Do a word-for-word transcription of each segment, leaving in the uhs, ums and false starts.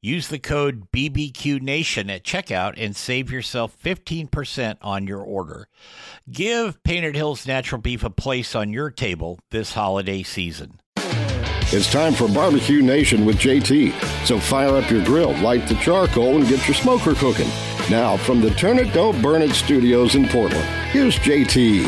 Use the code B B Q Nation at checkout and save yourself fifteen percent on your order. Give Painted Hills Natural Beef a place on your table this holiday season. It's time for Barbecue Nation with J T. So fire up your grill, light the charcoal, and get your smoker cooking. Now, from the Turn It, Don't Burn It studios in Portland, here's J T.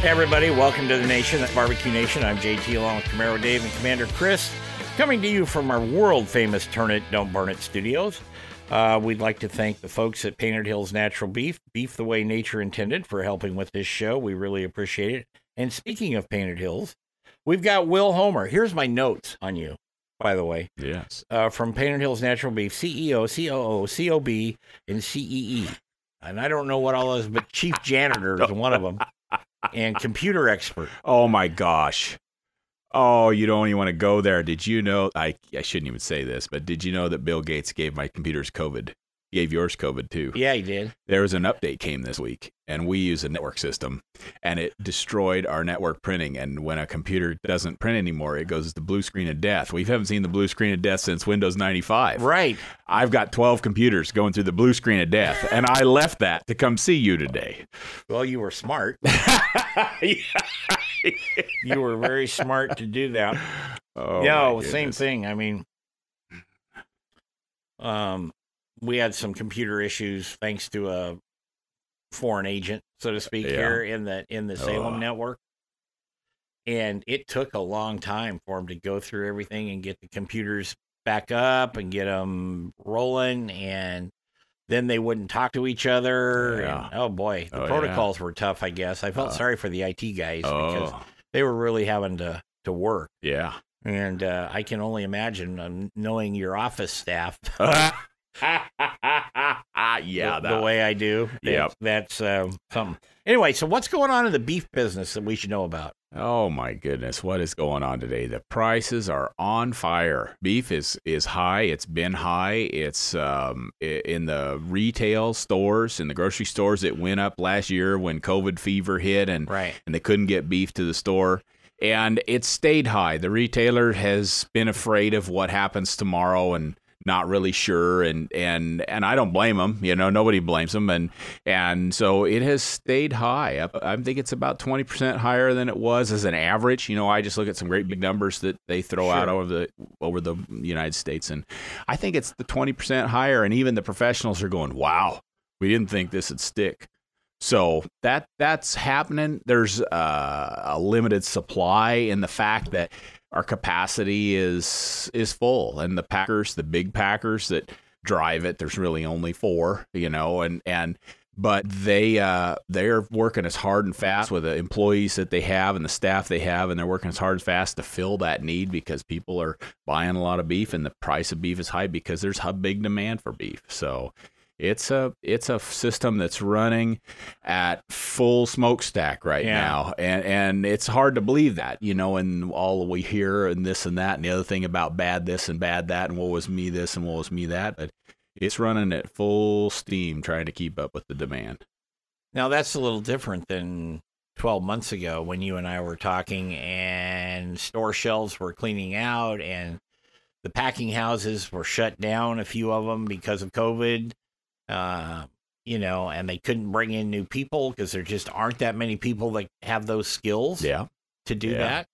Hey, everybody. Welcome to the nation at Barbecue Nation. I'm J T along with Camaro Dave and Commander Chris, coming to you from our world-famous Turn It, Don't Burn It studios. Uh, we'd like to thank the folks at Painted Hills Natural Beef, Beef the Way Nature Intended, for helping with this show. We really appreciate it. And speaking of Painted Hills, we've got Will Homer. Here's my notes on you, by the way. Yes. Uh, from Painted Hills Natural Beef, C E O, C O O, C O B, and C E E. And I don't know what all those, but chief janitor is one of them. And computer expert. Oh, my gosh. Oh, you don't even want to go there. Did you know, I, I shouldn't even say this, but did you know that Bill Gates gave my computers COVID? He gave yours COVID too. Yeah, he did. There was an update came this week, and we use a network system, and it destroyed our network printing. And when a computer doesn't print anymore, it goes to the blue screen of death. We haven't seen the blue screen of death since Windows ninety-five. Right. I've got twelve computers going through the blue screen of death, and I left that to come see you today. Well, you were smart. You were very smart to do that. Oh, no, same thing. I mean, um, we had some computer issues thanks to a foreign agent, so to speak, yeah. here in the in the Salem oh. network, and it took a long time for them to go through everything and get the computers back up and get them rolling, and then they wouldn't talk to each other. Yeah. And, oh boy, the oh, protocols yeah. were tough. I guess I felt uh, sorry for the I T guys oh. because they were really having to to work. Yeah, and uh, I can only imagine um, knowing your office staff. Yeah, the, the way I do. Yeah, that's um, something. Anyway, so what's going on in the beef business that we should know about? Oh my goodness, what is going on today? The prices are on fire. Beef is is high. It's been high. It's um in the retail stores, in the grocery stores. It went up last year when COVID fever hit, and right. and they couldn't get beef to the store. And it stayed high. The retailer has been afraid of what happens tomorrow, and not really sure, and and and I don't blame them. You know, nobody blames them, and and so it has stayed high. I, I think it's about twenty percent higher than it was as an average. You know, I just look at some great big numbers that they throw sure. out over the over the United States, and I think it's the twenty percent higher. And even the professionals are going, "Wow, we didn't think this would stick." So that that's happening. There's uh, a limited supply in the fact that our capacity is is full, and the packers, the big packers that drive it, there's really only four, you know, and and but they uh, they're working as hard and fast with the employees that they have and the staff they have, and they're working as hard and fast to fill that need because people are buying a lot of beef, and the price of beef is high because there's a big demand for beef. So it's a it's a system that's running at full smokestack right yeah. now, and and it's hard to believe that, you know, and all we hear and this and that and the other thing about bad this and bad that and woe was me this and woe was me that, but it's running at full steam trying to keep up with the demand. Now that's a little different than twelve months ago when you and I were talking and store shelves were cleaning out and the packing houses were shut down, a few of them because of COVID. Uh, you know, and they couldn't bring in new people because there just aren't that many people that have those skills yeah. to do yeah. that.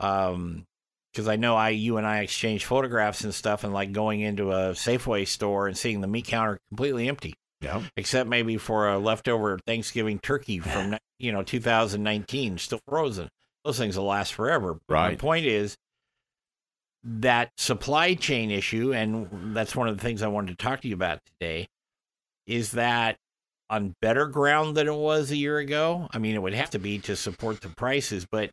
Um, because I know I, you and I exchanged photographs and stuff, and like going into a Safeway store and seeing the meat counter completely empty. Yeah. Except maybe for a leftover Thanksgiving turkey from, you know, two thousand nineteen, still frozen. Those things will last forever. Right. My point is that supply chain issue, and that's one of the things I wanted to talk to you about today. Is that on better ground than it was a year ago? I mean, it would have to be to support the prices, but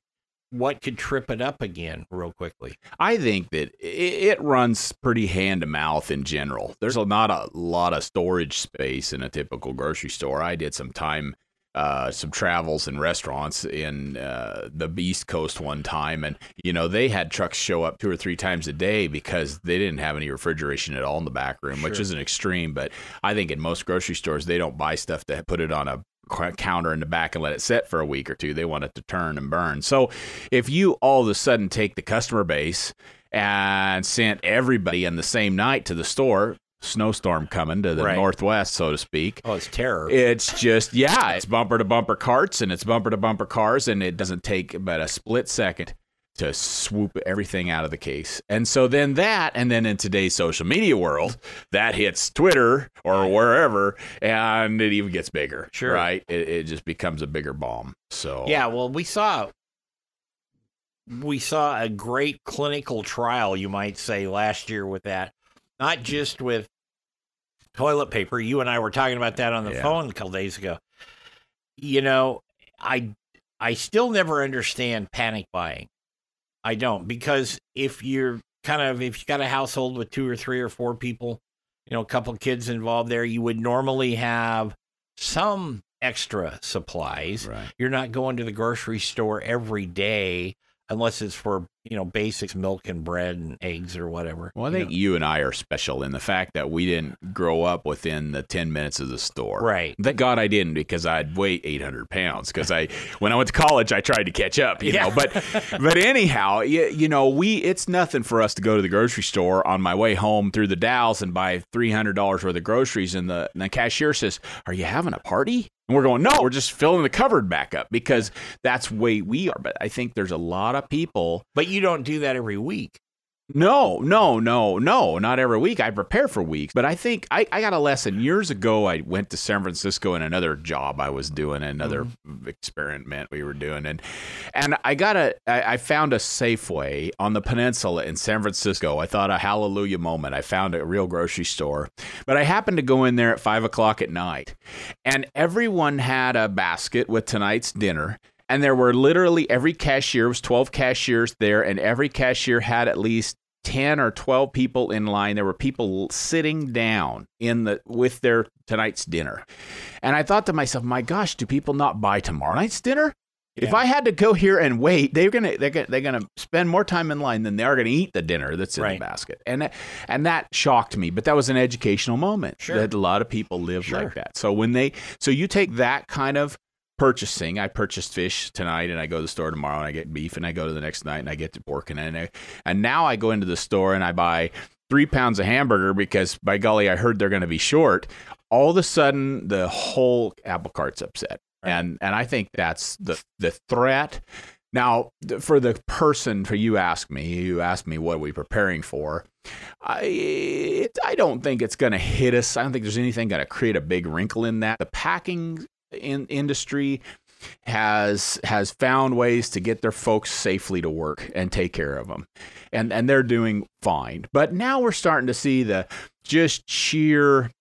what could trip it up again real quickly? I think that it runs pretty hand-to-mouth in general. There's not a lot of storage space in a typical grocery store. I did some time uh, some travels and restaurants in uh, the East Coast one time. And, you know, they had trucks show up two or three times a day because they didn't have any refrigeration at all in the back room, sure. which is an extreme. But I think in most grocery stores, they don't buy stuff to put it on a counter in the back and let it sit for a week or two. They want it to turn and burn. So if you all of a sudden take the customer base and sent everybody in the same night to the store, snowstorm coming to the right. northwest, so to speak. Oh, it's terror. It's just, yeah, it's bumper to bumper carts and it's bumper to bumper cars, and it doesn't take but a split second to swoop everything out of the case. And so then that, and then in today's social media world, that hits Twitter or wherever, and it even gets bigger. Sure. Right? It, it just becomes a bigger bomb. So yeah, well, we saw we saw a great clinical trial, you might say, last year with that. Not just with toilet paper. You and I were talking about that on the yeah. phone a couple days ago. You know, I I still never understand panic buying. I don't, because if you're kind of, if you got a household with two or three or four people, you know, a couple kids involved there, you would normally have some extra supplies. Right. You're not going to the grocery store every day unless it's for, you know, basics, milk and bread and eggs or whatever. Well, I think you know? you and I are special in the fact that we didn't grow up within the ten minutes of the store. Right. Thank God I didn't, because I'd weigh eight hundred pounds, because I, when I went to college, I tried to catch up, you yeah. know, but, but anyhow, you, you know, we, it's nothing for us to go to the grocery store on my way home through the Dalles and buy three hundred dollars worth of groceries. And the, and the cashier says, "Are you having a party?" And we're going, "No, we're just filling the cupboard back up," because that's the way we are. But I think there's a lot of people. But you don't do that every week. No, no, no, no, not every week. I prepare for weeks. But I think I, I got a lesson. Years ago, I went to San Francisco in another job I was doing, another mm-hmm. experiment we were doing. And and I got a, I, I found a Safeway on the peninsula in San Francisco. I thought, a hallelujah moment. I found a real grocery store. But I happened to go in there at five o'clock at night. And everyone had a basket with tonight's dinner. And there were literally every cashier, it was twelve cashiers there, and every cashier had at least ten or twelve people in line. There were people sitting down in the with their tonight's dinner. And I thought to myself, my gosh, do people not buy tomorrow night's dinner? Yeah. If I had to go here and wait, they're gonna they're gonna, they're gonna spend more time in line than they are gonna eat the dinner that's in right. the basket, and and that shocked me. But that was an educational moment sure. that a lot of people live sure. like that. So when they so you take that kind of purchasing. I purchased fish tonight, and I go to the store tomorrow, and I get beef, and I go to the next night, and I get to pork, and I, and now I go into the store and I buy three pounds of hamburger because, by golly, I heard they're going to be short. All of a sudden, the whole apple cart's upset, right. and and I think that's the the threat. Now, for the person, for you ask me, you asked me what are we preparing for. I it, I don't think it's going to hit us. I don't think there's anything going to create a big wrinkle in that. The packing in industry has has found ways to get their folks safely to work and take care of them, and and they're doing fine. But now we're starting to see the just sheer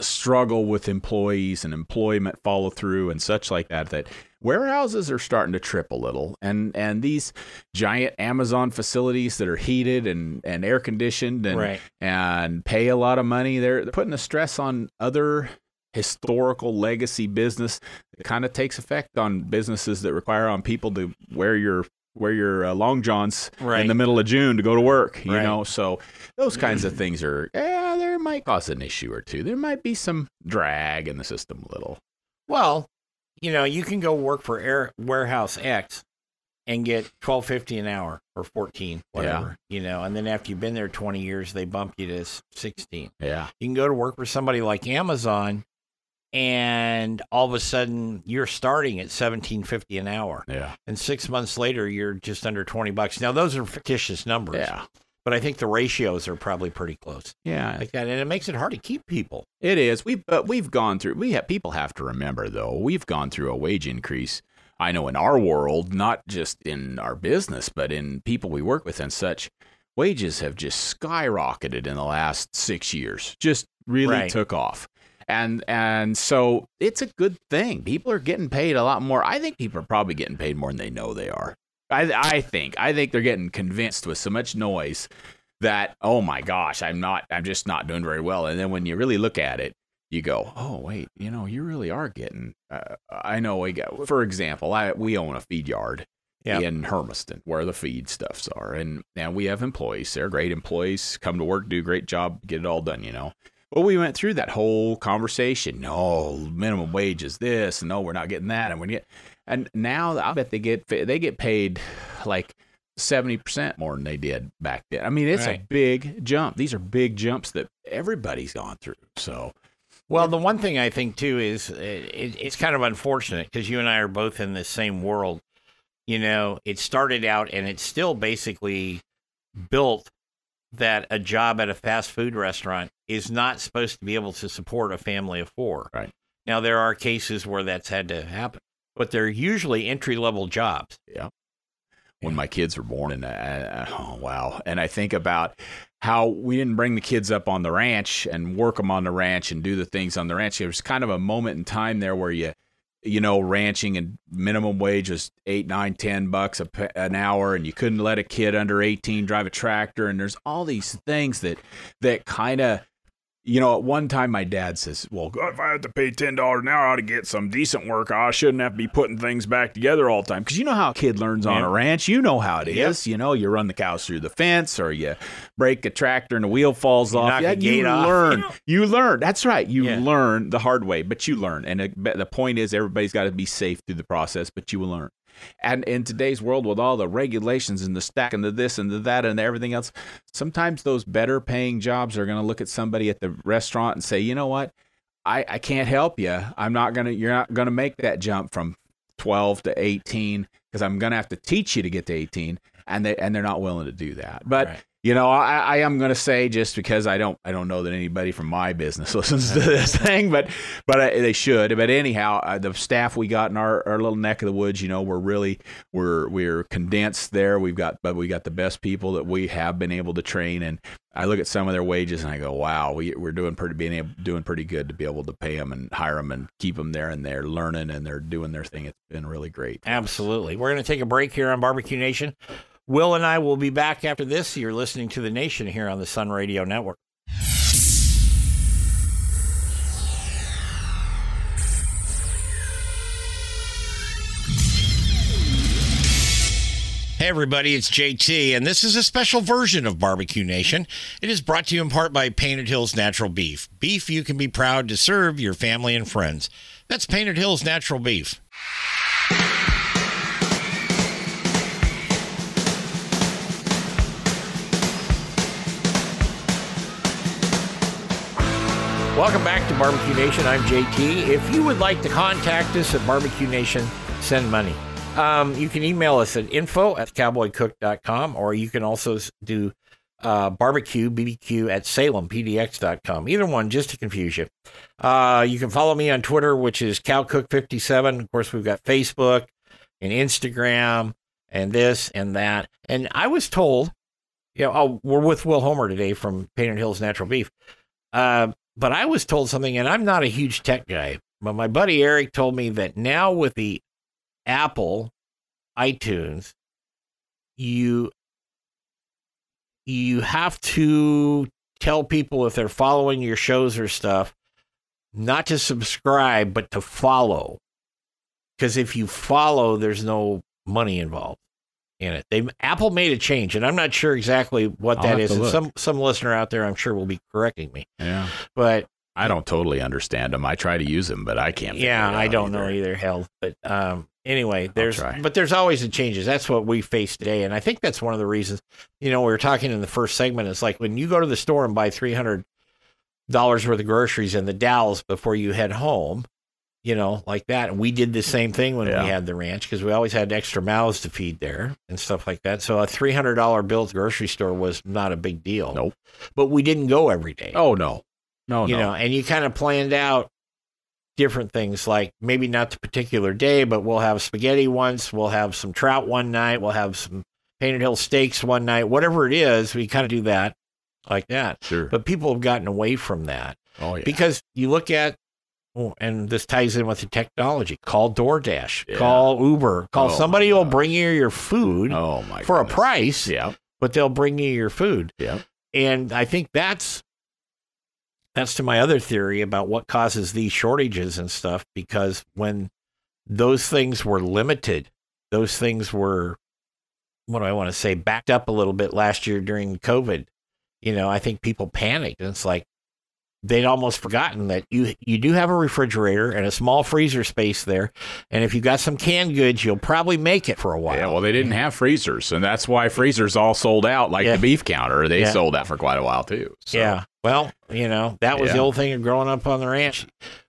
struggle with employees and employment follow through and such like that, that warehouses are starting to trip a little, and and these giant Amazon facilities that are heated and and air conditioned and right. and pay a lot of money, they're, they're putting a stress on other historical legacy business. It kind of takes effect on businesses that require on people to wear your wear your uh, long johns right. in the middle of June to go to work, you right. know. So those kinds of things are, yeah, there might cause an issue or two. There might be some drag in the system a little. Well, you know, you can go work for Air Warehouse X and get twelve fifty an hour or fourteen, whatever, yeah. you know. And then after you've been there twenty years, they bump you to sixteen. Yeah, you can go to work for somebody like Amazon, and all of a sudden you're starting at seventeen fifty an hour. Yeah. And six months later, you're just under twenty bucks. Now, those are fictitious numbers. Yeah. But I think the ratios are probably pretty close. Yeah. Like that. And it makes it hard to keep people. It is. We, but we've gone through, we have, people have to remember, though, we've gone through a wage increase. I know in our world, not just in our business, but in people we work with and such, wages have just skyrocketed in the last six years. Just really right. took off. And and so it's a good thing. People are getting paid a lot more. I think people are probably getting paid more than they know they are. I I think I think they're getting convinced with so much noise that, oh my gosh, I'm not I'm just not doing very well. And then when you really look at it, you go, oh, wait, you know, you really are getting, uh, I know we got, for example, I we own a feed yard yeah. in Hermiston where the feed stuffs are. And now we have employees. They're great employees, come to work, do a great job, get it all done, you know. Well, we went through that whole conversation. No, minimum wage is this, and no, we're not getting that. And we get, and now I bet they get they get paid like seventy percent more than they did back then. I mean, it's right. a big jump. These are big jumps that everybody's gone through. So, well, the one thing I think too is it, it's kind of unfortunate because you and I are both in the same world. You know, it started out and it's still basically built that a job at a fast food restaurant is not supposed to be able to support a family of four. Right. Now, there are cases where that's had to happen, but they're usually entry-level jobs. Yeah. When my kids were born, and I, oh, wow. And I think about how we didn't bring the kids up on the ranch and work them on the ranch and do the things on the ranch. There was kind of a moment in time there where you, you know, ranching and minimum wage was eight, nine, ten bucks a, an hour, and you couldn't let a kid under eighteen drive a tractor. And there's all these things that, that kind of, you know, at one time my dad says, well, if I have to pay ten dollars an hour, I ought to get some decent work. I shouldn't have to be putting things back together all the time. Because you know how a kid learns yeah. on a ranch. You know how it is. Yep. You know, you run the cows through the fence or you break a tractor and the wheel falls you off. Yeah, you off. learn. Yeah. You learn. That's right. You yeah. learn the hard way, but you learn. And it, the point is everybody's got to be safe through the process, but you will learn. And in today's world with all the regulations and the stack and the this and the that and the everything else, sometimes those better paying jobs are going to look at somebody at the restaurant and say, you know what, I, I can't help you. I'm not going to, you're not going to make that jump from twelve to eighteen because I'm going to have to teach you to get to eighteen. And they, and they're not willing to do that. But right. You know, I, I am going to say just because I don't I don't know that anybody from my business listens to this thing, but but I, they should. But anyhow, uh, the staff we got in our, our little neck of the woods, you know, we're really we're we're condensed there. We've got but we got the best people that we have been able to train. And I look at some of their wages and I go, wow, we we're doing pretty being able, doing pretty good to be able to pay them and hire them and keep them there, and they're learning and they're doing their thing. It's been really great. Absolutely. We're going to take a break here on B B Q Nation. Will and I will be back after this. You're listening to The Nation here on the Sun Radio Network. Hey everybody, it's J T, and this is a special version of B B Q Nation. It is brought to you in part by Painted Hills Natural Beef. Beef you can be proud to serve your family and friends. That's Painted Hills Natural Beef. Welcome back to B B Q Nation. I'm J T. If you would like to contact us at B B Q Nation, send money. Um, you can email us at info at cowboy cook dot com, or you can also do uh, barbecue, B B Q at salem p d x dot com. Either one, just to confuse you. Uh, you can follow me on Twitter, which is cow cook fifty-seven. Of course, we've got Facebook and Instagram and this and that. And I was told, you know, oh, we're with Will Homer today from Painted Hills Natural Beef. Uh, But I was told something, and I'm not a huge tech guy, but my buddy Eric told me that now with the Apple iTunes, you you have to tell people if they're following your shows or stuff, not to subscribe, but to follow. Because if you follow, there's no money involved in it. They Apple made a change, and I'm not sure exactly what that is. And some some listener out there, I'm sure, will be correcting me. Yeah, but I don't totally understand them. I try to use them, but I can't. Yeah, I don't know either. Hell, but um, anyway, there's but there's always the changes. That's what we face today, and I think that's one of the reasons. You know, we were talking in the first segment. It's like when you go to the store and buy three hundred dollars worth of groceries in the Dalles before you head home. You know, like that. And we did the same thing when yeah. we had the ranch because we always had extra mouths to feed there and stuff like that. So a three hundred dollars bill at the grocery store was not a big deal. Nope. But we didn't go every day. Oh, no. No, you no. You know, and you kind of planned out different things like maybe not the particular day, but we'll have spaghetti once, we'll have some trout one night, we'll have some Painted Hill steaks one night, whatever it is, we kind of do that like that. Sure. But people have gotten away from that. Oh, yeah. Because you look at, oh, and this ties in with the technology. Call DoorDash. Yeah. Call Uber. Call oh, somebody who will bring you your food oh, my for goodness. a price, yeah. but they'll bring you your food. Yeah. And I think that's that's to my other theory about what causes these shortages and stuff, because when those things were limited, those things were, what do I want to say, backed up a little bit last year during COVID. You know, I think people panicked, and it's like they'd almost forgotten that you you do have a refrigerator and a small freezer space there, and if you got some canned goods, you'll probably make it for a while. Yeah, well, they didn't have freezers, and that's why freezers all sold out, like yeah. the beef counter. They yeah. sold out for quite a while, too. So. Yeah, well, you know, that was yeah. the old thing of growing up on the ranch.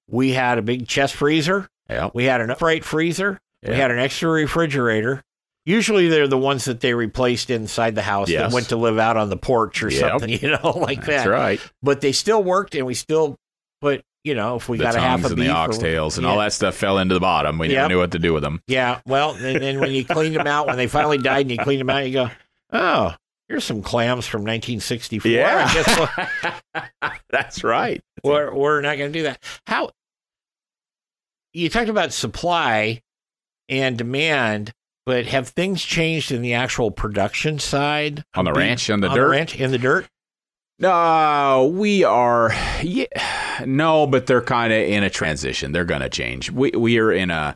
We had a big chest freezer. Yeah. We had an upright freezer. Yeah. We had an extra refrigerator. Usually they're the ones that they replaced inside the house yes. that went to live out on the porch or yep. something, you know, like that. That's right. But they still worked, and we still put, you know, if we the got a half a and beef. The oxtails or, and yeah. all that stuff fell into the bottom. We yep. never knew what to do with them. Yeah, well, and then when you cleaned them out, when they finally died and you cleaned them out, you go, oh, here's some clams from nineteen sixty-four. Yeah. I guess we'll, that's right. We're, we're not going to do that. How? You talked about supply and demand. But have things changed in the actual production side? On the beef, ranch, on the on dirt? On the ranch, in the dirt? No, uh, we are, yeah, no, but they're kind of in a transition. They're going to change. We we are in a,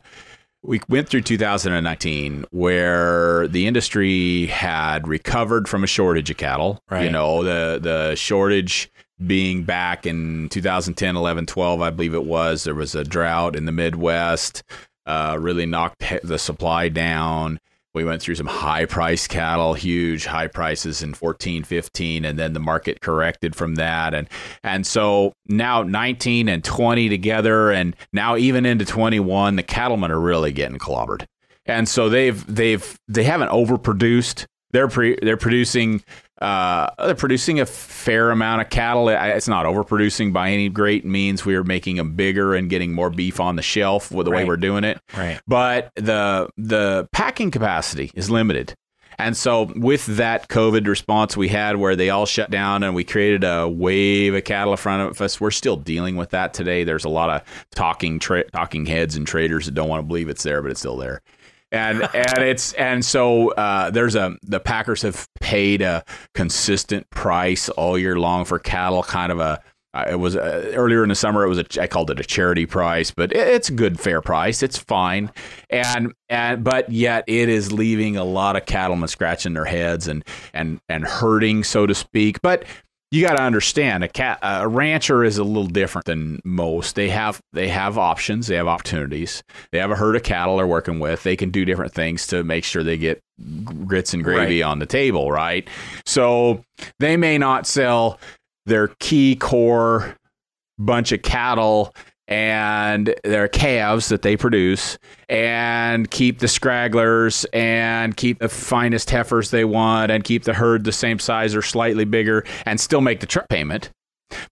we went through two thousand nineteen where the industry had recovered from a shortage of cattle. Right. You know, the the shortage being back in two thousand ten, eleven, twelve, I believe it was. There was a drought in the Midwest. Uh, really knocked the supply down. We went through some high-priced cattle, huge high prices in fourteen, fifteen, and then the market corrected from that. And and so now nineteen and twenty together, and now even into twenty-one, the cattlemen are really getting clobbered. And so they've they've they haven't overproduced. They're pre, they're producing uh, they're producing a fair amount of cattle. It's not overproducing by any great means. We are making them bigger and getting more beef on the shelf with the right. way we're doing it. Right. But the the packing capacity is limited. And so with that COVID response we had where they all shut down and we created a wave of cattle in front of us, we're still dealing with that today. There's a lot of talking tra- talking heads and traders that don't want to believe it's there, but it's still there. And and it's and so uh, there's a the packers have paid a consistent price all year long for cattle. Kind of a uh, it was a, earlier in the summer. It was a I called it a charity price, but it, it's a good fair price. It's fine. And and but yet it is leaving a lot of cattlemen scratching their heads and and and hurting, so to speak. But you got to understand, a cat, a rancher is a little different than most. They have they have options, they have opportunities, they have a herd of cattle they're working with. They can do different things to make sure they get grits and gravy right. on the table, right? So they may not sell their key core bunch of cattle and their calves that they produce and keep the stragglers and keep the finest heifers they want and keep the herd the same size or slightly bigger and still make the truck payment.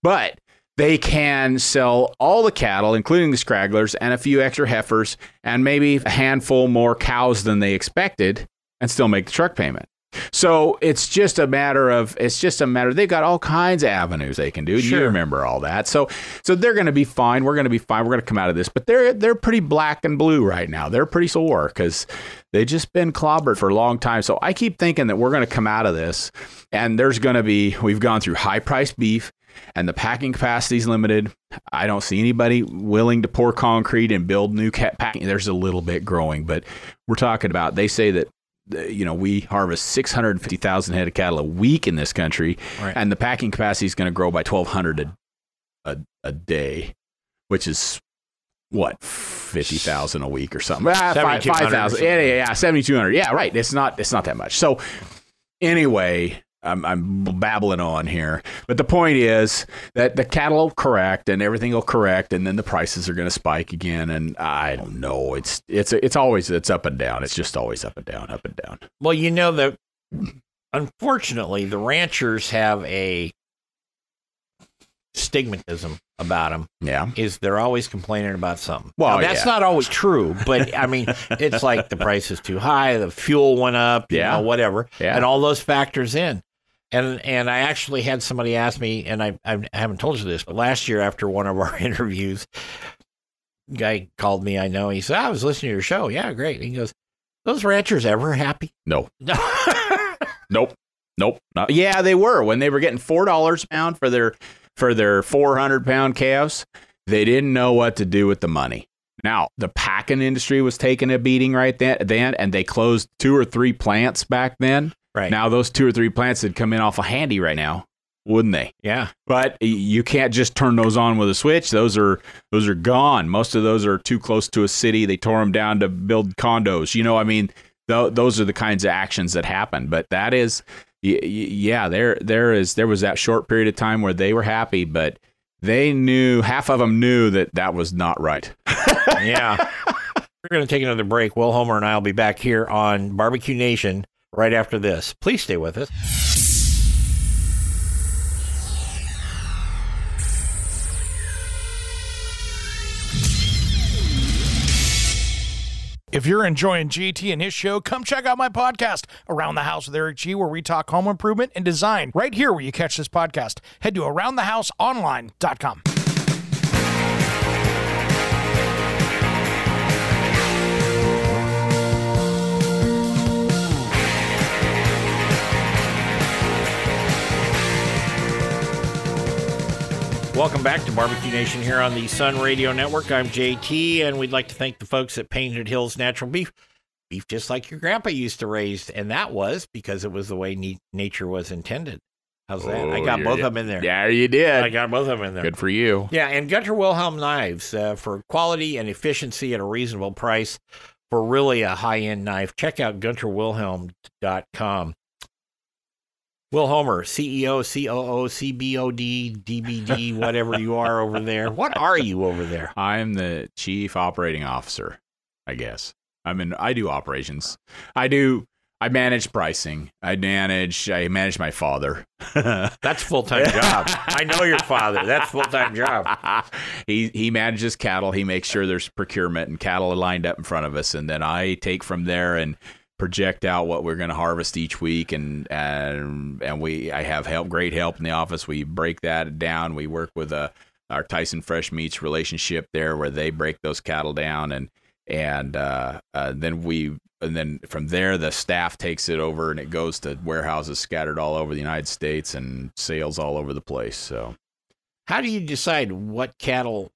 But they can sell all the cattle, including the stragglers and a few extra heifers and maybe a handful more cows than they expected and still make the truck payment. So it's just a matter of it's just a matter. They've got all kinds of avenues they can do. Sure. You remember all that. So so they're going to be fine. We're going to be fine. We're going to come out of this. But they're they're pretty black and blue right now. They're pretty sore because they've just been clobbered for a long time. So I keep thinking that we're going to come out of this and there's going to be we've gone through high priced beef. And the packing capacity is limited. I don't see anybody willing to pour concrete and build new cat packing. There's a little bit growing, but we're talking about they say that. You know, we harvest six hundred fifty thousand head of cattle a week in this country, right. and the packing capacity is going to grow by twelve hundred a, a, a day, which is what, fifty thousand a week or something. Ah, five thousand. Yeah, yeah, yeah, seventy-two hundred. Yeah, right. It's not, it's not that much. So, anyway. I'm, I'm babbling on here, but the point is that the cattle will correct and everything will correct, and then the prices are going to spike again. And I don't know. It's it's it's always it's up and down. It's just always up and down, up and down. Well, you know that unfortunately the ranchers have a stigmatism about them. Yeah, is they're always complaining about something. Well, now, that's yeah. not always true, but I mean, it's like the price is too high, the fuel went up, yeah, you know, whatever, yeah. and all those factors in. And and I actually had somebody ask me, and I, I haven't told you this, but last year after one of our interviews, a guy called me, I know, he said, I was listening to your show. Yeah, great. And he goes, those ranchers ever happy? No. nope. Nope. Not. Yeah, they were when they were getting four dollars a pound for their for their four hundred pound calves. They didn't know what to do with the money. Now, the packing industry was taking a beating right then, and they closed two or three plants back then. Right. Now, those two or three plants would come in off of handy right now, wouldn't they? Yeah. But you can't just turn those on with a switch. Those are those are gone. Most of those are too close to a city. They tore them down to build condos. You know, I mean, th- those are the kinds of actions that happen. But that is, yeah, there there is there was that short period of time where they were happy, but they knew, half of them knew that that was not right. Yeah. We're going to take another break. Will Homer and I will be back here on B B Q Nation right after this. Please stay with us. If you're enjoying G T and his show, come check out my podcast, Around the House with Eric G, where we talk home improvement and design. Right here where you catch this podcast. Head to Around The House Online dot com. Welcome back to B B Q Nation here on the Sun Radio Network. I'm J T, and we'd like to thank the folks at Painted Hills Natural Beef. Beef just like your grandpa used to raise, and that was because it was the way ne- nature was intended. How's that? Oh, I got both of them in there. Yeah, you did. I got both of them in there. Good for you. Yeah, and Gunter Wilhelm knives uh, for quality and efficiency at a reasonable price for really a high-end knife. Check out Gunter Wilhelm dot com. Will Homer, C E O, C O O, C B O D, D B D, whatever you are over there. What are you over there? I'm the chief operating officer, I guess. I mean, I do operations. I do. I manage pricing. I manage. I manage my father. That's full-time job. I know your father. That's full-time job. He he manages cattle. He makes sure there's procurement and cattle are lined up in front of us, and then I take from there and project out what we're going to harvest each week, and and and we I have help, great help in the office. We break that down. We work with a our Tyson Fresh Meats relationship there, where they break those cattle down, and and uh, uh, then we and then from there the staff takes it over, and it goes to warehouses scattered all over the United States and sales all over the place. So, how do you decide what cattle?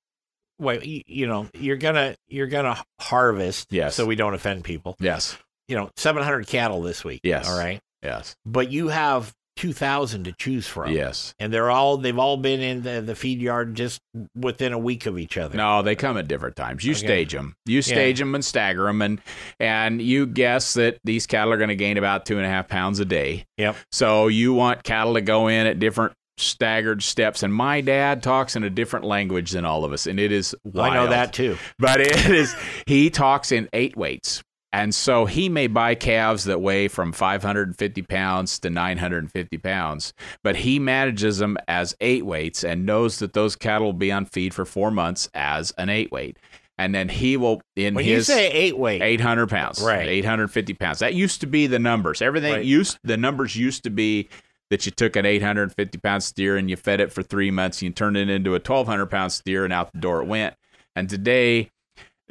Well, you, you know, you're gonna you're gonna harvest. Yes. So we don't offend people. Yes. You know, seven hundred cattle this week. Yes. All right. Yes. But you have two thousand to choose from. Yes. And they're all, they've all been in the, the feed yard just within a week of each other. No, they come at different times. You okay. stage them. You stage yeah. them and stagger them. And, and you guess that these cattle are going to gain about two and a half pounds a day. Yep. So you want cattle to go in at different staggered steps, and my dad talks in a different language than all of us. And it is wild. I know that too. But it is, he talks in eight weights. And so he may buy calves that weigh from five hundred fifty pounds to nine hundred fifty pounds, but he manages them as eight weights and knows that those cattle will be on feed for four months as an eight weight. And then he will, in when his... When you say eight weight. eight hundred pounds. Right. eight hundred fifty pounds. That used to be the numbers. Everything right. used, the numbers used to be that you took an eight hundred fifty pound steer and you fed it for three months and you turned it into a twelve hundred pound steer and out the door it went. And today...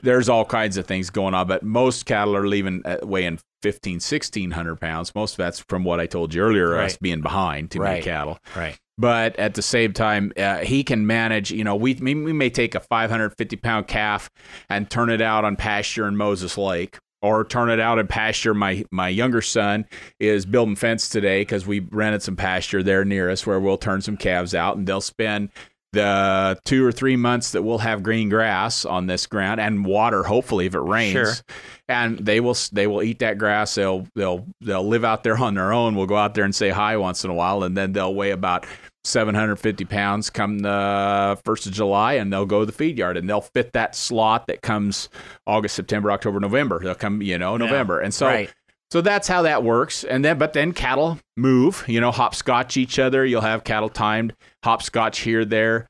There's all kinds of things going on, but most cattle are leaving uh, weighing fifteen, sixteen hundred pounds. Most of that's from what I told you earlier, right. us being behind too right. many cattle. Right. But at the same time, uh, he can manage, you know, we we may take a five hundred fifty pound calf and turn it out on pasture in Moses Lake, or turn it out in pasture. My, my younger son is building fence today because we rented some pasture there near us where we'll turn some calves out, and they'll spend the two or three months that we'll have green grass on this ground and water, hopefully, if it rains. Sure. And they will they will eat that grass. They'll they'll they'll live out there on their own. We'll go out there and say hi once in a while, and then they'll weigh about seven hundred fifty pounds come the first of July, and they'll go to the feed yard, and they'll fit that slot that comes August, September, October, November. They'll come, you know, November, yeah. and so. Right. So that's how that works. And then, but then cattle move, you know, hopscotch each other. You'll have cattle timed hopscotch here, there.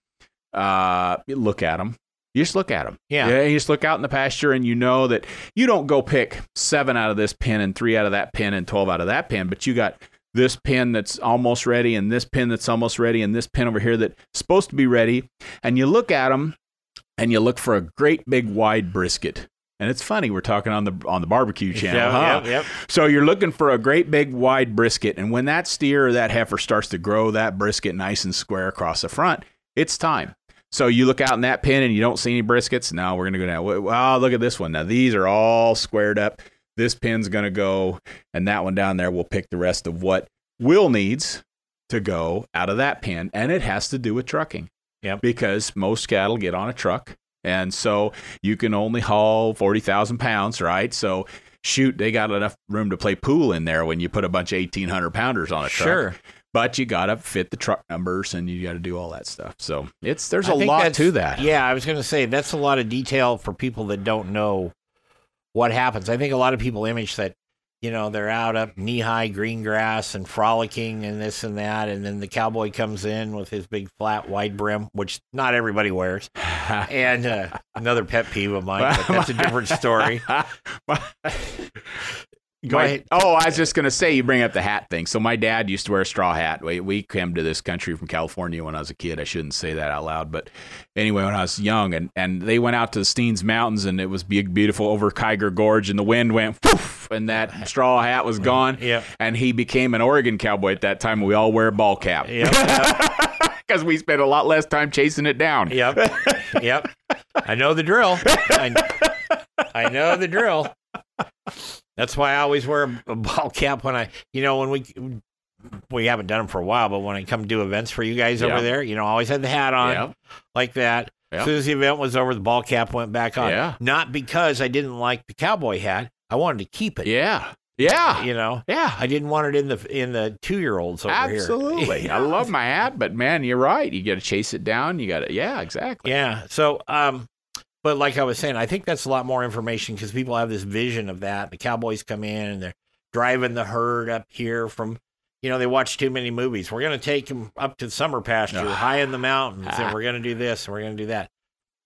Uh, you look at them. You just look at them. Yeah. yeah. You just look out in the pasture, and you know that you don't go pick seven out of this pen and three out of that pen and twelve out of that pen, but you got this pen that's almost ready, and this pen that's almost ready, and this pen over here that's supposed to be ready. And you look at them and you look for a great big wide brisket. And it's funny, we're talking on the on the barbecue channel, yeah, huh? Yep, yep. So you're looking for a great big wide brisket, and when that steer or that heifer starts to grow that brisket nice and square across the front, It's time. So you look out in that pen and you don't see any briskets. Now we're going to go down. Wow, look at this one. Now these are all squared up. This pen's going to go, and that one down there will pick the rest of what Will needs to go out of that pen. And it has to do with trucking. Yeah. Because most cattle get on a truck. And so you can only haul forty thousand pounds, right? So shoot, they got enough room to play pool in there when you put a bunch of eighteen hundred pounders on a truck. Sure. But you got to fit the truck numbers and you got to do all that stuff. So it's there's a lot to that. Yeah, I was going to say that's a lot of detail for people that don't know what happens. I think a lot of people image that, you know, they're out up knee-high green grass and frolicking and this and that. And then the cowboy comes in with his big flat wide brim, which not everybody wears. And uh, another pet peeve of mine, but that's a different story. Go my, ahead. Oh, I was just going to say, you bring up the hat thing. So my dad used to wear a straw hat. We, we came to this country from California when I was a kid. I shouldn't say that out loud. But anyway, when I was young, and, and they went out to the Steens Mountains, and it was big, beautiful over Kiger Gorge, and the wind went poof, and that straw hat was gone. Yeah. And he became an Oregon cowboy at that time. We all wear a ball cap. Yeah. Because we spent a lot less time chasing it down. Yep. Yep. I know the drill. I, I know the drill. That's why I always wear a ball cap when I, you know, when we, we haven't done them for a while, but when I come do events for you guys over yeah. there, you know, I always had the hat on yeah. like that. Yeah. As soon as the event was over, the ball cap went back on. Yeah. Not because I didn't like the cowboy hat. I wanted to keep it. Yeah. Yeah. You know? Yeah. I didn't want it in the in the two-year-olds over Absolutely. Here. Absolutely. I love my hat, but man, you're right. You got to chase it down. You got to, yeah, exactly. Yeah. So, um. But like I was saying, I think that's a lot more information because people have this vision of that. The cowboys come in and they're driving the herd up here from, you know, they watch too many movies. We're going to take them up to the summer pasture, uh, high in the mountains, uh, and we're going to do this and we're going to do that.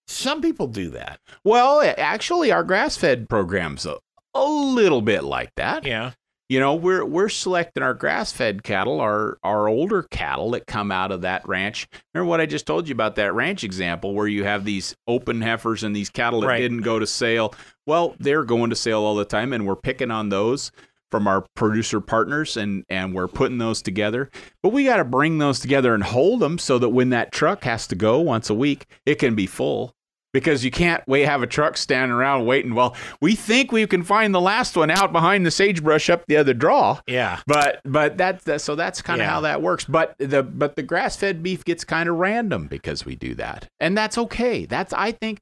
Some people do that. Well, actually, our grass-fed program's a, a little bit like that. Yeah. You know, we're we're selecting our grass-fed cattle, our our older cattle that come out of that ranch. Remember what I just told you about that ranch example where you have these open heifers and these cattle that right. didn't go to sale. Well, they're going to sale all the time, and we're picking on those from our producer partners, and, and we're putting those together. But we got to bring those together and hold them so that when that truck has to go once a week, it can be full. Because you can't wait, have a truck standing around waiting. Well, we think we can find the last one out behind the sagebrush up the other draw. Yeah. But but that, that so that's kind of yeah. how that works. But the but the grass-fed beef gets kind of random because we do that, and that's okay. That's I think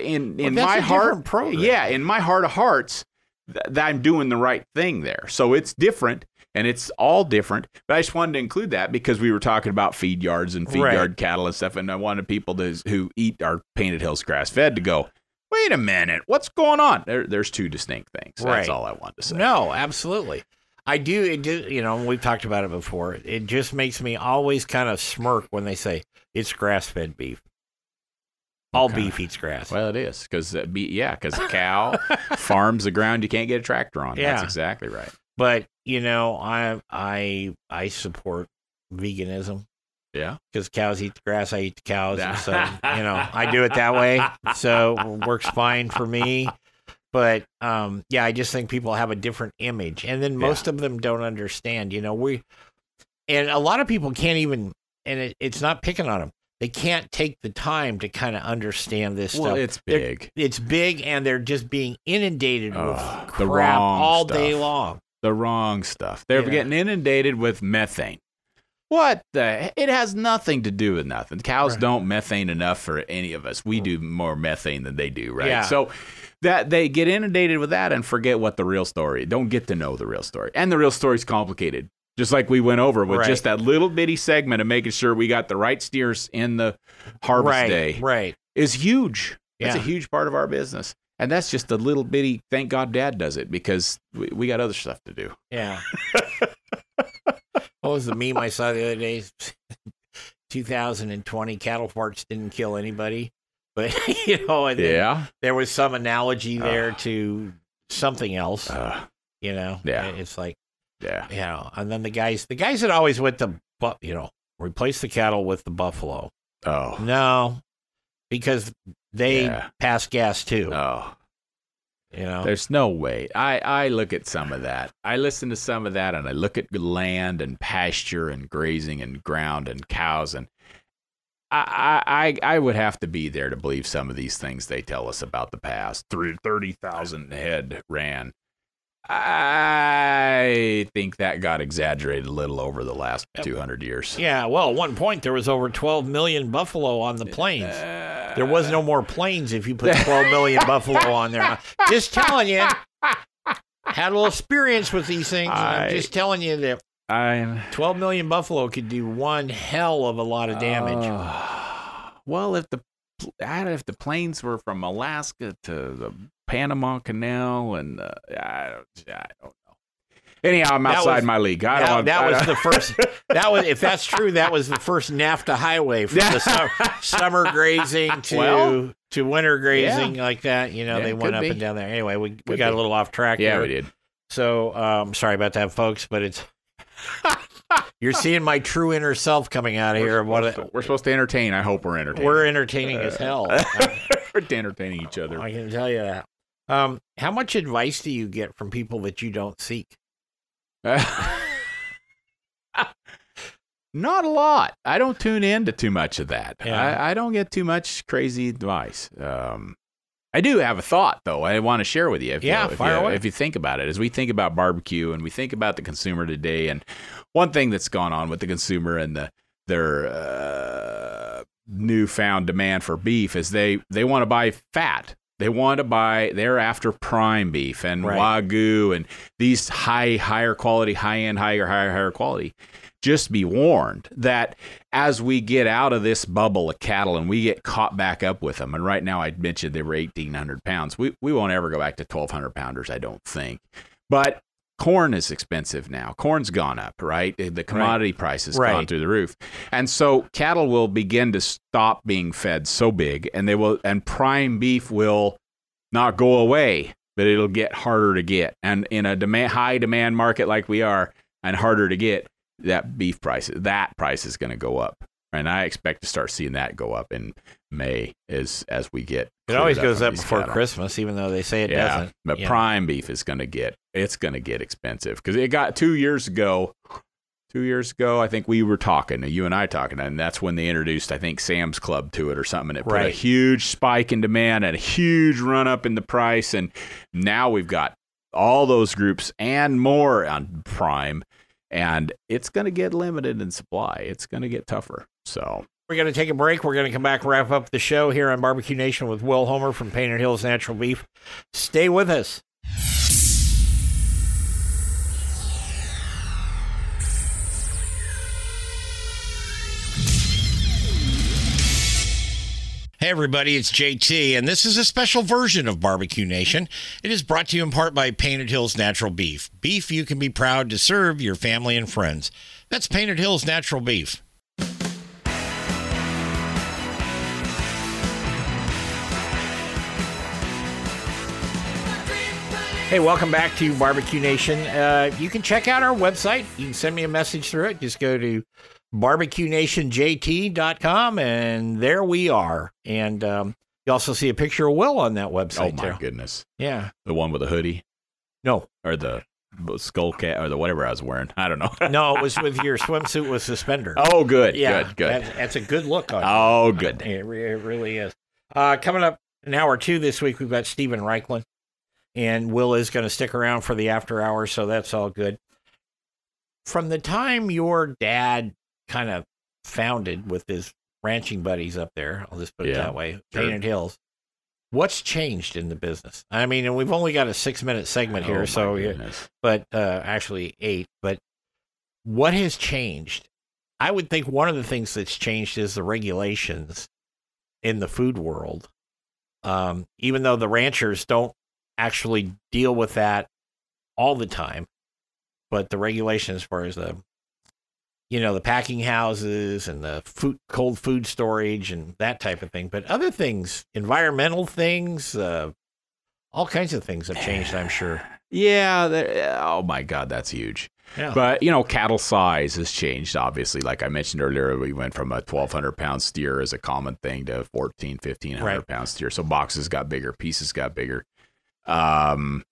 in in well, my heart, yeah, in my heart of hearts, th- that I'm doing the right thing there. So it's different. And it's all different, but I just wanted to include that because we were talking about feed yards and feed right. yard cattle and stuff, and I wanted people to, who eat our Painted Hills grass-fed to go, wait a minute, what's going on? There, there's two distinct things. Right. That's all I wanted to say. No, absolutely. I do, it do, you know, we've talked about it before. It just makes me always kind of smirk when they say, it's grass-fed beef. All okay. beef eats grass. Well, it is, because uh, be, yeah, because a cow farms the ground you can't get a tractor on. Yeah. That's exactly right. But, you know, I I I support veganism. Yeah. Because cows eat the grass, I eat the cows. And so, you know, I do it that way. So it works fine for me. But, um, yeah, I just think people have a different image. And then most yeah. of them don't understand. You know, we and a lot of people can't even, and it, it's not picking on them. They can't take the time to kind of understand this well, stuff. Well, it's big. They're, it's big, and they're just being inundated oh, with crap all stuff. Day long. The wrong stuff. They're yeah. getting inundated with methane. What the? It has nothing to do with nothing. Cows right. don't methane enough for any of us. We do more methane than they do, right? Yeah. So that they get inundated with that and forget what the real story. Don't get to know the real story. And the real story's complicated. Just like we went over with right. just that little bitty segment of making sure we got the right steers in the harvest right. day. Right. Is huge. Yeah. That's a huge part of our business. And that's just a little bitty, thank God Dad does it, because we, we got other stuff to do. Yeah. What was the meme I saw the other day? two thousand twenty, cattle farts didn't kill anybody. But, you know, and yeah. there was some analogy there uh, to something else, uh, you know? Yeah. It's like, yeah. you know, and then the guys, the guys that always went to, bu- you know, replace the cattle with the buffalo. Oh. No, because... They yeah. pass gas, too. Oh. You know? There's no way. I, I look at some of that. I listen to some of that, and I look at land and pasture and grazing and ground and cows, and I, I I would have to be there to believe some of these things they tell us about the past. thirty thousand head ran. I think that got exaggerated a little over the last two hundred years. Yeah, well, at one point there was over twelve million buffalo on the plains. Uh, there was no more plains if you put twelve million buffalo on there. Just telling you, had a little experience with these things. I, I'm just telling you that I'm, twelve million buffalo could do one hell of a lot of damage. Uh, well, if the if the plains were from Alaska to the Panama Canal, and uh, I, don't, I don't know. Anyhow, I'm outside was, my league. I don't. That, want, that I don't. was the first. That was, if that's true, that was the first NAFTA highway from the summer, summer grazing to well, to winter grazing, yeah. like that. You know, yeah, they went up be. and down there. Anyway, we, we got be. a little off track. Yeah, here. we did. So um, sorry about that, folks, but it's. You're seeing my true inner self coming out of we're here. What to, we're supposed to entertain. I hope we're entertaining. We're entertaining uh, as hell. We're entertaining each other. I can tell you that. Um, how much advice do you get from people that you don't seek? Uh, not a lot. I don't tune in to too much of that. Yeah. I, I don't get too much crazy advice. Um, I do have a thought, though, I want to share with you. If, yeah, you, if, you if you think about it, as we think about barbecue and we think about the consumer today, and one thing that's gone on with the consumer and the their uh, newfound demand for beef is they, they want to buy fat. They want to buy, they're after prime beef and right. Wagyu and these high, higher quality, high end, higher, higher, higher quality. Just be warned that as we get out of this bubble of cattle and we get caught back up with them, and right now I mentioned they were eighteen hundred pounds. We, we won't ever go back to twelve hundred pounders, I don't think. But corn is expensive now. Corn's gone up, right? The commodity right. price has right. gone through the roof. And so cattle will begin to stop being fed so big, and they will, and prime beef will not go away, but it'll get harder to get. And in a demand, high demand market like we are, and harder to get, that beef price, that price is going to go up. And I expect to start seeing that go up in May as as we get. It always goes up before Christmas, even though they say it yeah, doesn't. But yeah. prime beef is going to get, it's going to get expensive. Because it got two years ago, two years ago, I think we were talking, you and I talking, and that's when they introduced, I think, Sam's Club to it or something. And it put right. a huge spike in demand and a huge run up in the price. And now we've got all those groups and more on prime. And it's going to get limited in supply. It's going to get tougher. So we're going to take a break. We're going to come back, wrap up the show here on B B Q Nation with Will Homer from Painted Hills Natural Beef. Stay with us. Hey everybody, it's J T, and this is a special version of B B Q Nation. It is brought to you in part by Painted Hills Natural Beef. Beef you can be proud to serve your family and friends. That's Painted Hills Natural Beef. Hey, welcome back to B B Q Nation. Uh, you can check out our website. You can send me a message through it. Just go to B B Q Nation J T dot com, and there we are. And um, you also see a picture of Will on that website. Oh my too. goodness! Yeah, the one with the hoodie. No, or the skull cap, or the whatever I was wearing. I don't know. No, it was with your swimsuit with suspender. Oh, good, yeah, good, good. That's, that's a good look on. Oh, you. good. It, it really is. Uh, coming up an hour or two this week, we've got Stephen Reichlin, and Will is going to stick around for the after hour, so that's all good. From the time your dad kind of founded with his ranching buddies up there, I'll just put it yeah, that way, sure. Painted Hills, what's changed in the business? I mean, and we've only got a six minute segment here, oh, so yeah, but uh actually eight, but what has changed? I would think one of the things that's changed is the regulations in the food world. Um even though the ranchers don't actually deal with that all the time, but the regulations as far as the you know, the packing houses and the food, cold food storage and that type of thing. But other things, environmental things, uh, all kinds of things have changed, I'm sure. Yeah. Oh, my God, that's huge. Yeah. But, you know, cattle size has changed, obviously. Like I mentioned earlier, we went from a twelve hundred pound steer as a common thing to fourteen, fifteen hundred right. pound steer. So boxes got bigger, pieces got bigger. Um,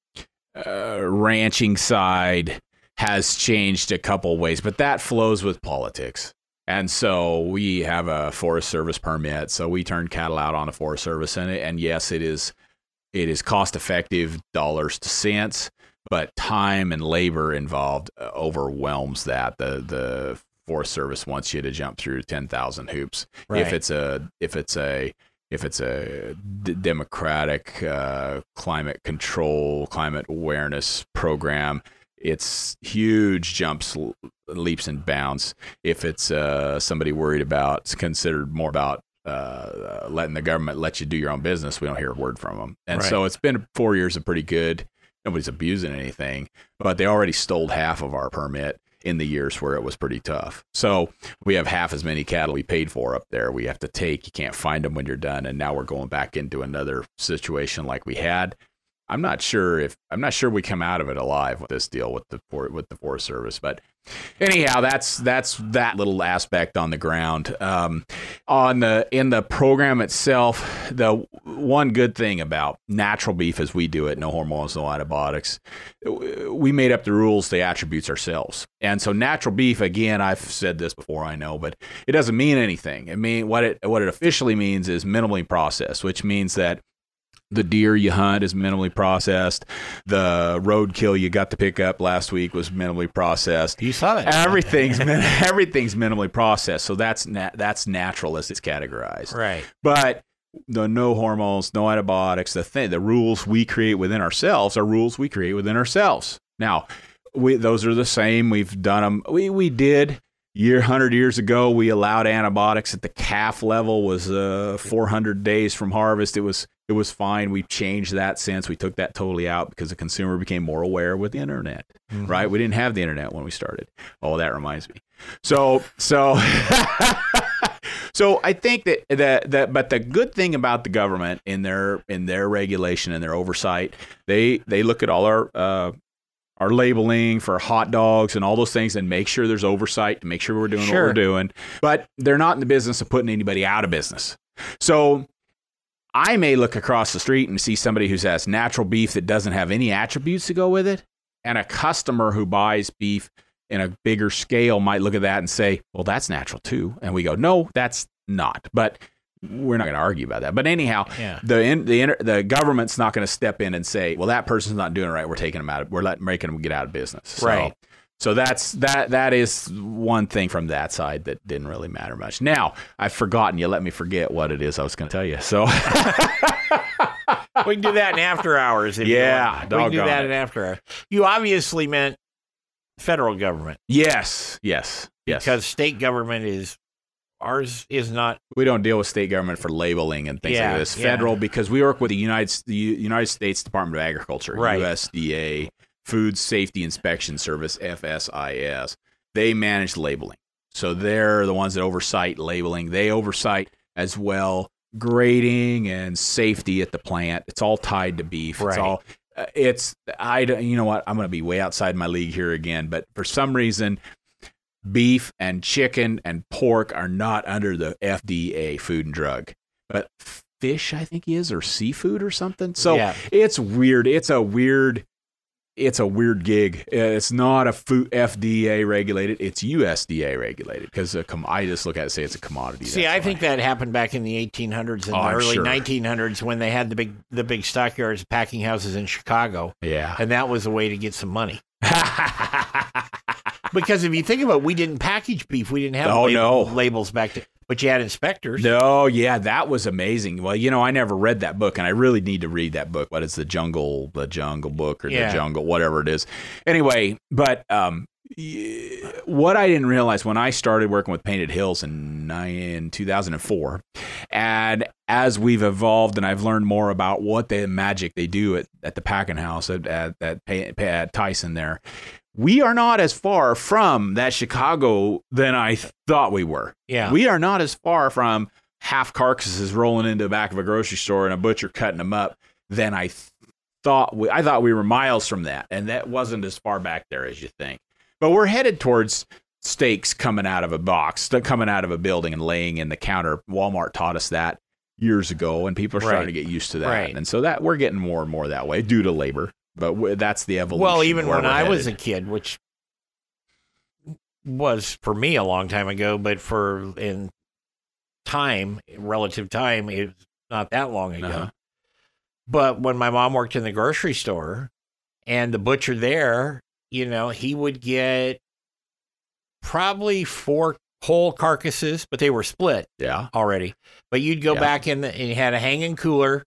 uh, ranching side has changed a couple ways, but that flows with politics. And so we have a Forest Service permit, so we turn cattle out on the Forest Service, and it, and yes, it is it is cost effective, dollars to cents, but time and labor involved overwhelms that. The the Forest Service wants you to jump through ten thousand hoops. Right. If it's a if it's a if it's a d- democratic uh, climate control, climate awareness program, it's huge jumps, leaps and bounds. If it's uh, somebody worried about, it's considered more about uh, letting the government let you do your own business, we don't hear a word from them. And right. so it's been four years of pretty good. Nobody's abusing anything, but they already stole half of our permit in the years where it was pretty tough. So we have half as many cattle we paid for up there. We have to take, you can't find them when you're done. And now we're going back into another situation like we had. I'm not sure if I'm not sure we come out of it alive with this deal with the with the Forest Service, but anyhow, that's that's that little aspect on the ground. Um, on the in the program itself, the one good thing about natural beef as we do it, no hormones, no antibiotics, we made up the rules, the attributes ourselves. And so natural beef, again, I've said this before, I know, but it doesn't mean anything. It mean what it what it officially means is minimally processed, which means that the deer you hunt is minimally processed. The roadkill you got to pick up last week was minimally processed. You saw that. Everything's min- everything's minimally processed. So that's na- that's natural as it's categorized. Right. But the no hormones, no antibiotics, the thing, the rules we create within ourselves are rules we create within ourselves. Now, we, those are the same. We've done them. We we did. Year one hundred years ago, we allowed antibiotics at the calf level. Was uh, four hundred days from harvest. It was it was fine. We've changed that since. We took that totally out because the consumer became more aware with the internet, mm-hmm. right? We didn't have the internet when we started. Oh, that reminds me. So so so I think that that that. But the good thing about the government in their in their regulation and their oversight, they they look at all our. Uh, our labeling for hot dogs and all those things and make sure there's oversight to make sure we're doing sure. what we're doing. But they're not in the business of putting anybody out of business. So I may look across the street and see somebody who has natural beef that doesn't have any attributes to go with it. And a customer who buys beef in a bigger scale might look at that and say, well, that's natural too. And we go, no, that's not. But we're not going to argue about that. But anyhow, yeah. the in, the inter, the government's not going to step in and say, "Well, that person's not doing it right. We're taking them out. Of, we're let, making them get out of business." So, right. So that's that. That is one thing from that side that didn't really matter much. Now I've forgotten. You let me forget what it is I was going to tell you. So we can do that in after hours. If yeah, you want. We can do that it. in after hours. You obviously meant federal government. Yes. Yes. Yes. Because state government is. Ours is not. We don't deal with state government for labeling and things yeah, like this. Federal, yeah. because we work with the United the United States Department of Agriculture, right. U S D A, Food Safety Inspection Service, F S I S. They manage labeling. So they're the ones that oversight labeling. They oversight as well grading and safety at the plant. It's all tied to beef. Right. It's all. It's I don't. You know what? I'm going to be way outside my league here again. But for some reason. Beef and chicken and pork are not under the F D A, food and drug, but fish, I think, is or seafood or something. So yeah. it's weird. It's a weird. It's a weird gig. It's not a food F D A regulated. It's U S D A regulated because com- I just look at it and say it's a commodity. See, I why. think that happened back in the eighteen hundreds and oh, the early sure. nineteen hundreds when they had the big the big stockyards, packing houses in Chicago. Yeah, and that was a way to get some money. Because if you think about it, we didn't package beef. We didn't have oh, label, no. labels back then. But you had inspectors. No, yeah, that was amazing. Well, you know, I never read that book, and I really need to read that book. What is the jungle, the jungle book or yeah. the jungle, whatever it is. Anyway, but um, what I didn't realize when I started working with Painted Hills in, in two thousand four, and as we've evolved and I've learned more about what the magic they do at, at the packing house at, at, at, at Tyson there, we are not as far from that Chicago than I thought we were. Yeah. We are not as far from half carcasses rolling into the back of a grocery store and a butcher cutting them up than I th- thought. We, I thought we were miles from that. And that wasn't as far back there as you think. But we're headed towards steaks coming out of a box, coming out of a building and laying in the counter. Walmart taught us that years ago, and people are starting right. to get used to that. Right. And so that we're getting more and more that way due to labor. But that's the evolution. Well, even when I headed. was a kid, which was for me a long time ago, but for in time, relative time, it's not that long ago. Uh-huh. But when my mom worked in the grocery store and the butcher there, you know, he would get probably four whole carcasses, but they were split yeah. already. But you'd go yeah. back in the, and he had a hanging cooler,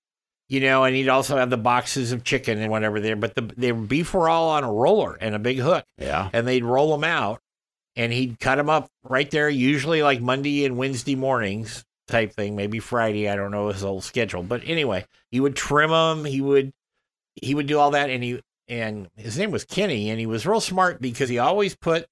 you know, and he'd also have the boxes of chicken and whatever there. But the, the beef were all on a roller and a big hook. Yeah. And they'd roll them out and he'd cut them up right there, usually like Monday and Wednesday mornings type thing, maybe Friday. I don't know his whole schedule. But anyway, he would trim them. He would he would do all that. And he and his name was Kenny, and he was real smart because he always put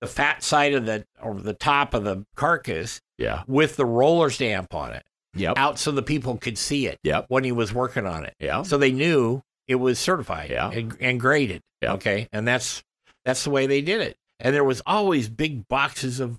the fat side of the, or the top of the carcass yeah. with the roller stamp on it yep. out so the people could see it yep. when he was working on it. Yeah. So they knew it was certified yeah. and, and graded. Yep. Okay. And that's that's the way they did it. And there was always big boxes of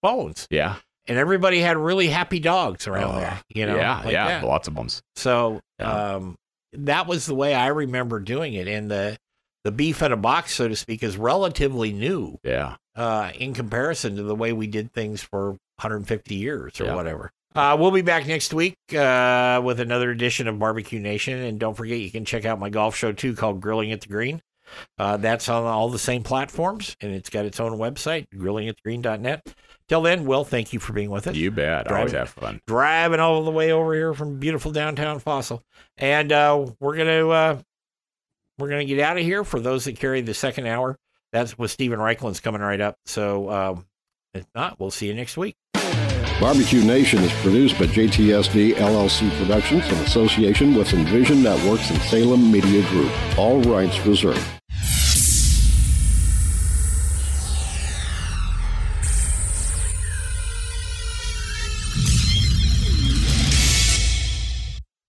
bones. Yeah. And everybody had really happy dogs around uh, there, you know? Yeah, like yeah, that. Lots of bones. So yeah. um, that was the way I remember doing it. And the the beef in a box, so to speak, is relatively new yeah. uh, in comparison to the way we did things for one hundred fifty years or yeah. whatever. Uh, we'll be back next week uh, with another edition of B B Q Nation. And don't forget, you can check out my golf show, too, called Grilling at the Green. Uh, that's on all the same platforms, and it's got its own website, grilling at the green dot net. Till then, Will, thank you for being with us. You bet. Driving, always have fun. Driving all the way over here from beautiful downtown Fossil. And uh, we're going to uh, we're gonna get out of here for those that carry the second hour. That's with Stephen Reichlin's coming right up. So um, if not, we'll see you next week. B B Q Nation is produced by J T S D L L C Productions in association with Envision Networks and Salem Media Group. All rights reserved.